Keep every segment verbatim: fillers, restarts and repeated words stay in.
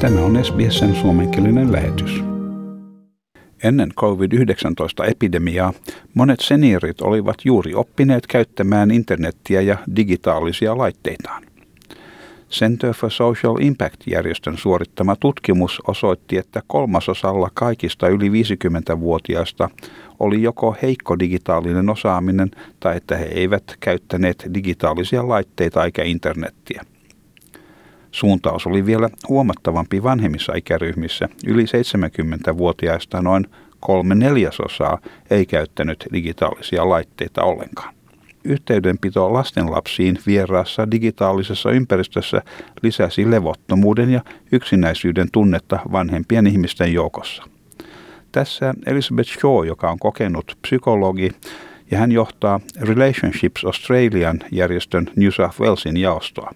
Tämä on S B S:n suomenkielinen lähetys. Ennen covid yhdeksäntoista-epidemiaa monet seniorit olivat juuri oppineet käyttämään internettiä ja digitaalisia laitteitaan. Center for Social Impact-järjestön suorittama tutkimus osoitti, että kolmasosalla kaikista yli viisikymmentävuotiaista oli joko heikko digitaalinen osaaminen tai että he eivät käyttäneet digitaalisia laitteita eikä internettiä. Suuntaus oli vielä huomattavampi vanhemmissa ikäryhmissä. Yli seitsemänkymmentävuotiaista noin kolme neljäsosaa ei käyttänyt digitaalisia laitteita ollenkaan. Yhteydenpito lastenlapsiin vieraassa digitaalisessa ympäristössä lisäsi levottomuuden ja yksinäisyyden tunnetta vanhempien ihmisten joukossa. Tässä Elizabeth Shaw, joka on kokenut psykologi, ja hän johtaa Relationships Australian järjestön New South Walesin jaostoa.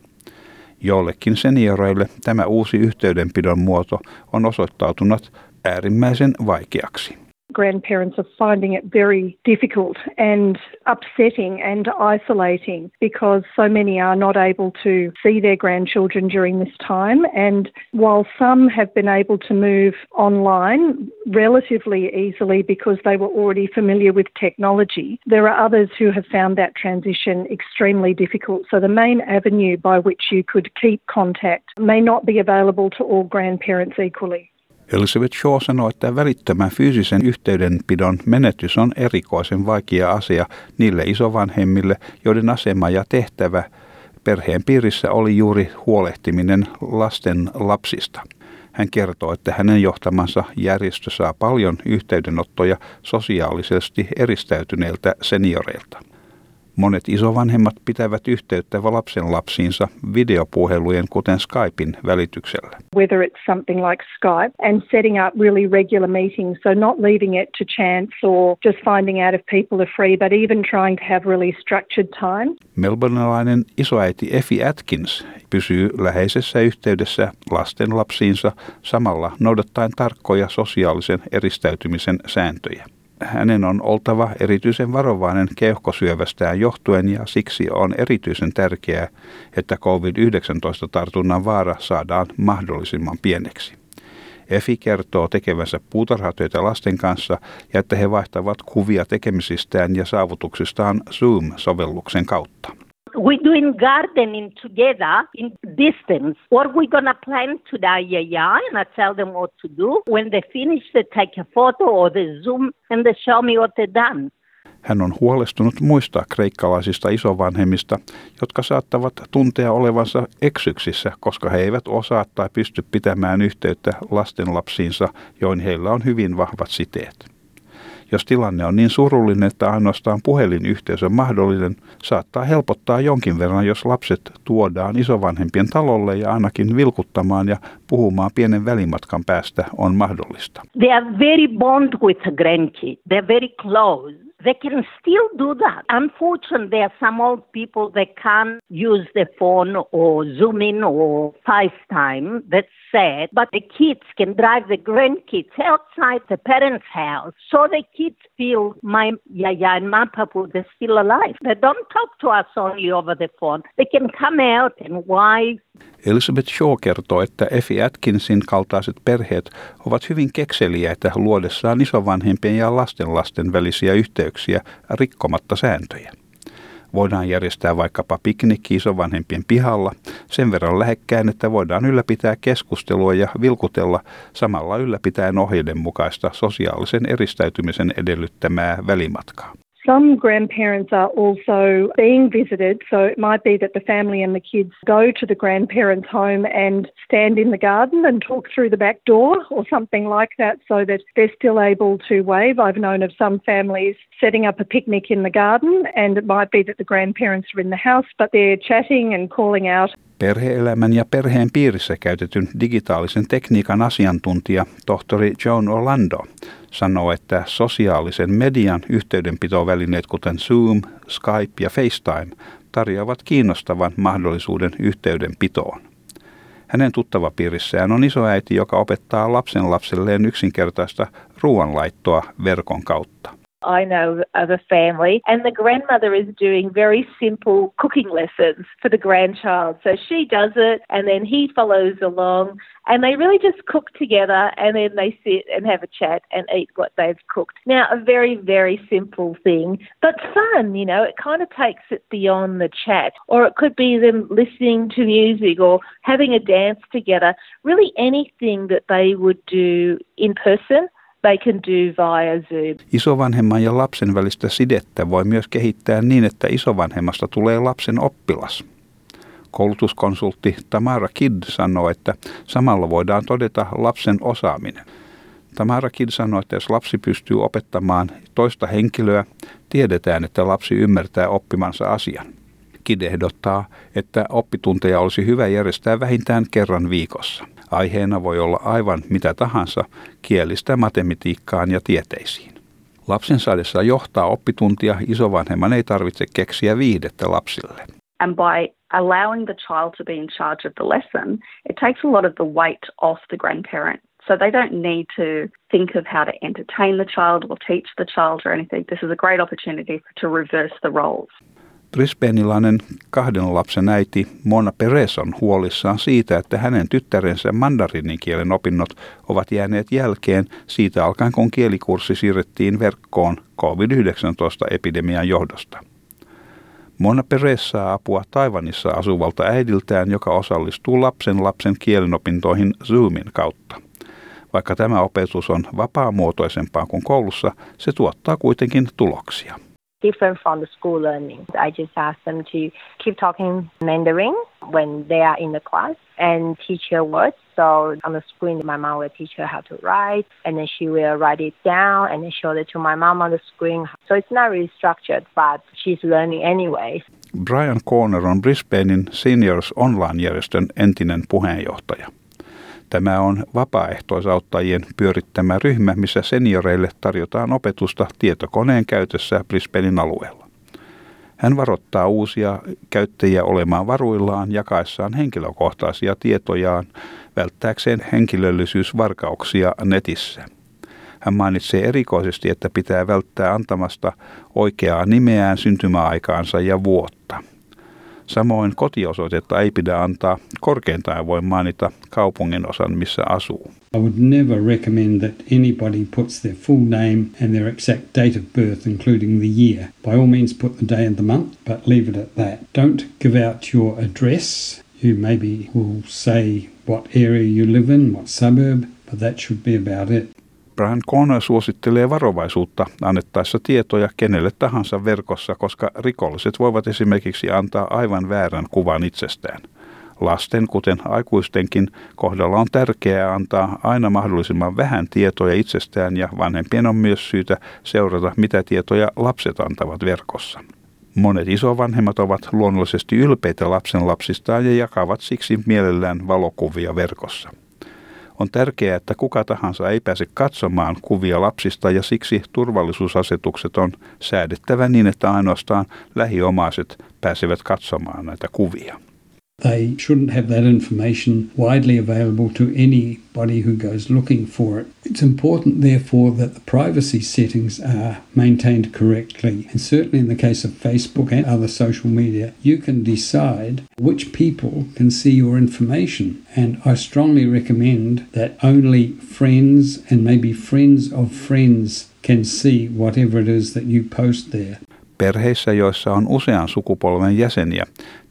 Joillekin senioreille tämä uusi yhteydenpidon muoto on osoittautunut äärimmäisen vaikeaksi. Grandparents are finding it very difficult and upsetting and isolating because so many are not able to see their grandchildren during this time. And while some have been able to move online relatively easily because they were already familiar with technology, there are others who have found that transition extremely difficult. So the main avenue by which you could keep contact may not be available to all grandparents equally. Elizabeth Shaw sanoi, että välittömän fyysisen yhteydenpidon menetys on erikoisen vaikea asia niille isovanhemmille, joiden asema ja tehtävä perheen piirissä oli juuri huolehtiminen lasten lapsista. Hän kertoo, että hänen johtamansa järjestö saa paljon yhteydenottoja sosiaalisesti eristäytyneiltä senioreilta. Monet isovanhemmat pitävät yhteyttä lapsenlapsiinsa videopuhelujen kuten Skypein välityksellä. Whether it's something like Skype and setting up really regular meetings, so not leaving it to chance or just finding out if people are free, but even trying to have really structured time. Melbournelainen isoäiti Effie Atkins pysyy läheisessä yhteydessä lastenlapsiinsa samalla noudattaen tarkkoja sosiaalisen eristäytymisen sääntöjä. Hänen on oltava erityisen varovainen keuhkosyövästään johtuen ja siksi on erityisen tärkeää, että covid yhdeksäntoista-tartunnan vaara saadaan mahdollisimman pieneksi. Effie kertoo tekevänsä puutarhatöitä lasten kanssa ja että he vaihtavat kuvia tekemisistään ja saavutuksistaan Zoom-sovelluksen kautta. We're doing gardening together in distance. What we're going to plant today, yeah, yeah, and I tell them what to do. When they finish, they take a photo or they zoom and they show me what they've done. Hän on huolestunut muista kreikkalaisista isovanhemmista, jotka saattavat tuntea olevansa eksyksissä, koska he eivät osaa tai pysty pitämään yhteyttä lastenlapsiinsa, joihin heillä on hyvin vahvat siteet. Jos tilanne on niin surullinen, että ainoastaan puhelinyhteys on mahdollinen, saattaa helpottaa jonkin verran, jos lapset tuodaan isovanhempien talolle ja ainakin vilkuttamaan ja puhumaan pienen välimatkan päästä on mahdollista. They are very bond with the grandkids. They are very close. They can still do that. Unfortunately, there are some old people that can't use the phone or Zoom in or FaceTime. That's sad. But the kids can drive the grandkids outside the parents' house. So the kids feel my yaya and my papa, they're still alive. They don't talk to us only over the phone. They can come out and why. Elizabeth Shaw kertoo, että Effie Atkinsin kaltaiset perheet ovat hyvin kekseliäitä luodessaan isovanhempien ja lastenlasten välisiä yhteyksiä rikkomatta sääntöjä. Voidaan järjestää vaikkapa piknikki isovanhempien pihalla sen verran lähekkäin, että voidaan ylläpitää keskustelua ja vilkutella samalla ylläpitäen ohjeiden mukaista sosiaalisen eristäytymisen edellyttämää välimatkaa. Some grandparents are also being visited, so it might be that the family and the kids go to the grandparents' home and stand in the garden and talk through the back door or something like that so that they're still able to wave. I've known of some families setting up a picnic in the garden and it might be that the grandparents are in the house but they're chatting and calling out. Perhe-elämän ja perheen piirissä käytetyn digitaalisen tekniikan asiantuntija tohtori Joan Orlando sanoo, että sosiaalisen median yhteydenpitovälineet kuten Zoom, Skype ja FaceTime tarjoavat kiinnostavan mahdollisuuden yhteydenpitoon. Hänen tuttavapiirissään on isoäiti, joka opettaa lapsenlapselleen yksinkertaista ruoanlaittoa verkon kautta. I know of a family, and the grandmother is doing very simple cooking lessons for the grandchild. So she does it, and then he follows along, and they really just cook together, and then they sit and have a chat and eat what they've cooked. Now, a very, very simple thing, but fun, you know, it kind of takes it beyond the chat. Or it could be them listening to music or having a dance together. Really anything that they would do in person, they can do via Zoom. Isovanhemman ja lapsen välistä sidettä voi myös kehittää niin, että isovanhemmasta tulee lapsen oppilas. Koulutuskonsultti Tamara Kidd sanoo, että samalla voidaan todeta lapsen osaaminen. Tamara Kidd sanoo, että jos lapsi pystyy opettamaan toista henkilöä, tiedetään, että lapsi ymmärtää oppimansa asian. Kidd ehdottaa, että oppitunteja olisi hyvä järjestää vähintään kerran viikossa. Aiheena voi olla aivan mitä tahansa, kielistä matematiikkaan ja tieteisiin. Lapsen saadessa johtaa oppituntia isovanhemman ei tarvitse keksiä viihdettä lapsille. And by allowing the child to be in charge of the lesson, it takes a lot of the weight off the grandparent. So they don't need to think of how to entertain the child or teach the child or anything. This is a great opportunity to reverse the roles. Brisbaneilainen kahden lapsen äiti Mona Perez on huolissaan siitä, että hänen tyttärensä mandariininkielen opinnot ovat jääneet jälkeen siitä alkaen, kun kielikurssi siirrettiin verkkoon covid yhdeksäntoista-epidemian johdosta. Mona Perez saa apua Taiwanissa asuvalta äidiltään, joka osallistuu lapsen lapsen kielenopintoihin Zoomin kautta. Vaikka tämä opetus on vapaamuotoisempaa kuin koulussa, se tuottaa kuitenkin tuloksia. Different from the school learning. I just ask them to keep talking Mandarin when they are in the class and teach her words. So on the screen, my mom will teach her how to write, and then she will write it down and then show it to my mom on the screen. So it's not really structured, but she's learning anyway. Brian Corner on Brisbanein seniors online järjestön entinen puheenjohtaja. Tämä on vapaaehtoisauttajien pyörittämä ryhmä, missä senioreille tarjotaan opetusta tietokoneen käytössä Brisbanein alueella. Hän varoittaa uusia käyttäjiä olemaan varuillaan jakaessaan henkilökohtaisia tietojaan välttääkseen henkilöllisyysvarkauksia netissä. Hän mainitsee erikoisesti, että pitää välttää antamasta oikeaa nimeään, syntymäaikaansa ja vuotta. Samoin kotiosoitetta ei pidä antaa, korkeintaan voi mainita kaupungin osan, missä asuu. I would never recommend that anybody puts their full name and their exact date of birth, including the year. By all means put the day and the month, but leave it at that. Don't give out your address. You maybe will say what area you live in, what suburb, but that should be about it. Brian Corner suosittelee varovaisuutta annettaessa tietoja kenelle tahansa verkossa, koska rikolliset voivat esimerkiksi antaa aivan väärän kuvan itsestään. Lasten, kuten aikuistenkin, kohdalla on tärkeää antaa aina mahdollisimman vähän tietoja itsestään, ja vanhempien on myös syytä seurata, mitä tietoja lapset antavat verkossa. Monet isovanhemmat ovat luonnollisesti ylpeitä lapsenlapsistaan ja jakavat siksi mielellään valokuvia verkossa. On tärkeää, että kuka tahansa ei pääse katsomaan kuvia lapsista, ja siksi turvallisuusasetukset on säädettävä niin, että ainoastaan lähiomaiset pääsevät katsomaan näitä kuvia. They shouldn't have that information widely available to anybody who goes looking for it. It's important, therefore, that the privacy settings are maintained correctly. And certainly in the case of Facebook and other social media, you can decide which people can see your information. And I strongly recommend that only friends and maybe friends of friends can see whatever it is that you post there. Perheissä, joissa on usean sukupolven jäseniä,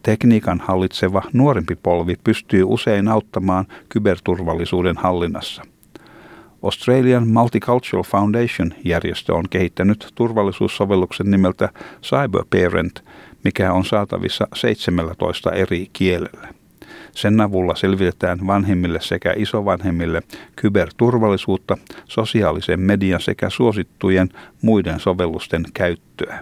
tekniikan hallitseva nuorempi polvi pystyy usein auttamaan kyberturvallisuuden hallinnassa. Australian Multicultural Foundation-järjestö on kehittänyt turvallisuussovelluksen nimeltä CyberParent, mikä on saatavissa seitsemäntoista eri kielellä. Sen avulla selvitetään vanhemmille sekä isovanhemmille kyberturvallisuutta, sosiaalisen median sekä suosittujen muiden sovellusten käyttöä.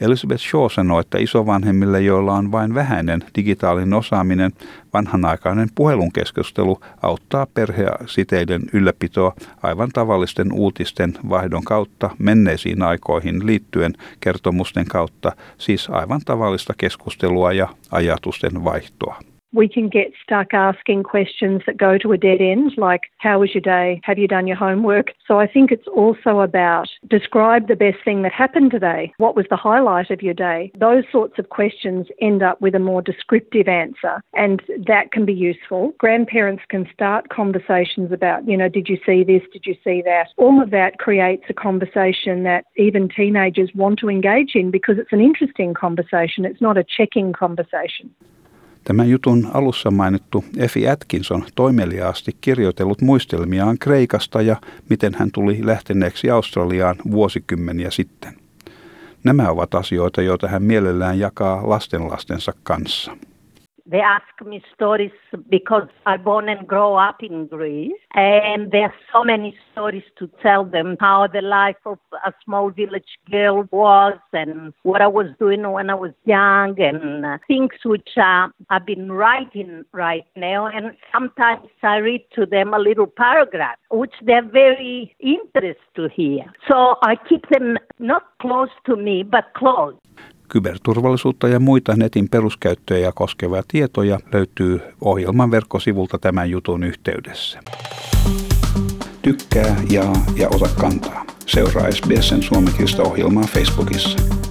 Elizabeth Shaw sanoi, että isovanhemmille, joilla on vain vähäinen digitaalinen osaaminen, vanhanaikainen puhelunkeskustelu auttaa perhesiteiden ylläpitoa aivan tavallisten uutisten vaihdon kautta menneisiin aikoihin liittyen kertomusten kautta, siis aivan tavallista keskustelua ja ajatusten vaihtoa. We can get stuck asking questions that go to a dead end, like, how was your day? Have you done your homework? So I think it's also about describe the best thing that happened today. What was the highlight of your day? Those sorts of questions end up with a more descriptive answer, and that can be useful. Grandparents can start conversations about, you know, did you see this? Did you see that? All of that creates a conversation that even teenagers want to engage in because it's an interesting conversation. It's not a checking conversation. Tämä jutun alussa mainittu Effie Atkins on toimeliaasti kirjoitellut muistelmiaan Kreikasta ja miten hän tuli lähteneeksi Australiaan vuosikymmeniä sitten. Nämä ovat asioita, joita hän mielellään jakaa lastenlastensa kanssa. They ask me stories because I born and grow up in Greece, and there are so many stories to tell them, how the life of a small village girl was and what I was doing when I was young, and things which uh, I've been writing right now. And sometimes I read to them a little paragraph, which they're very interested to hear. So I keep them not close to me, but close. Kyberturvallisuutta ja muita netin peruskäyttöjä koskevia tietoja löytyy ohjelman verkkosivulta tämän jutun yhteydessä. Tykkää, jaa ja ota kantaa. Seuraa S B S:n suomenkielistä ohjelmaa Facebookissa.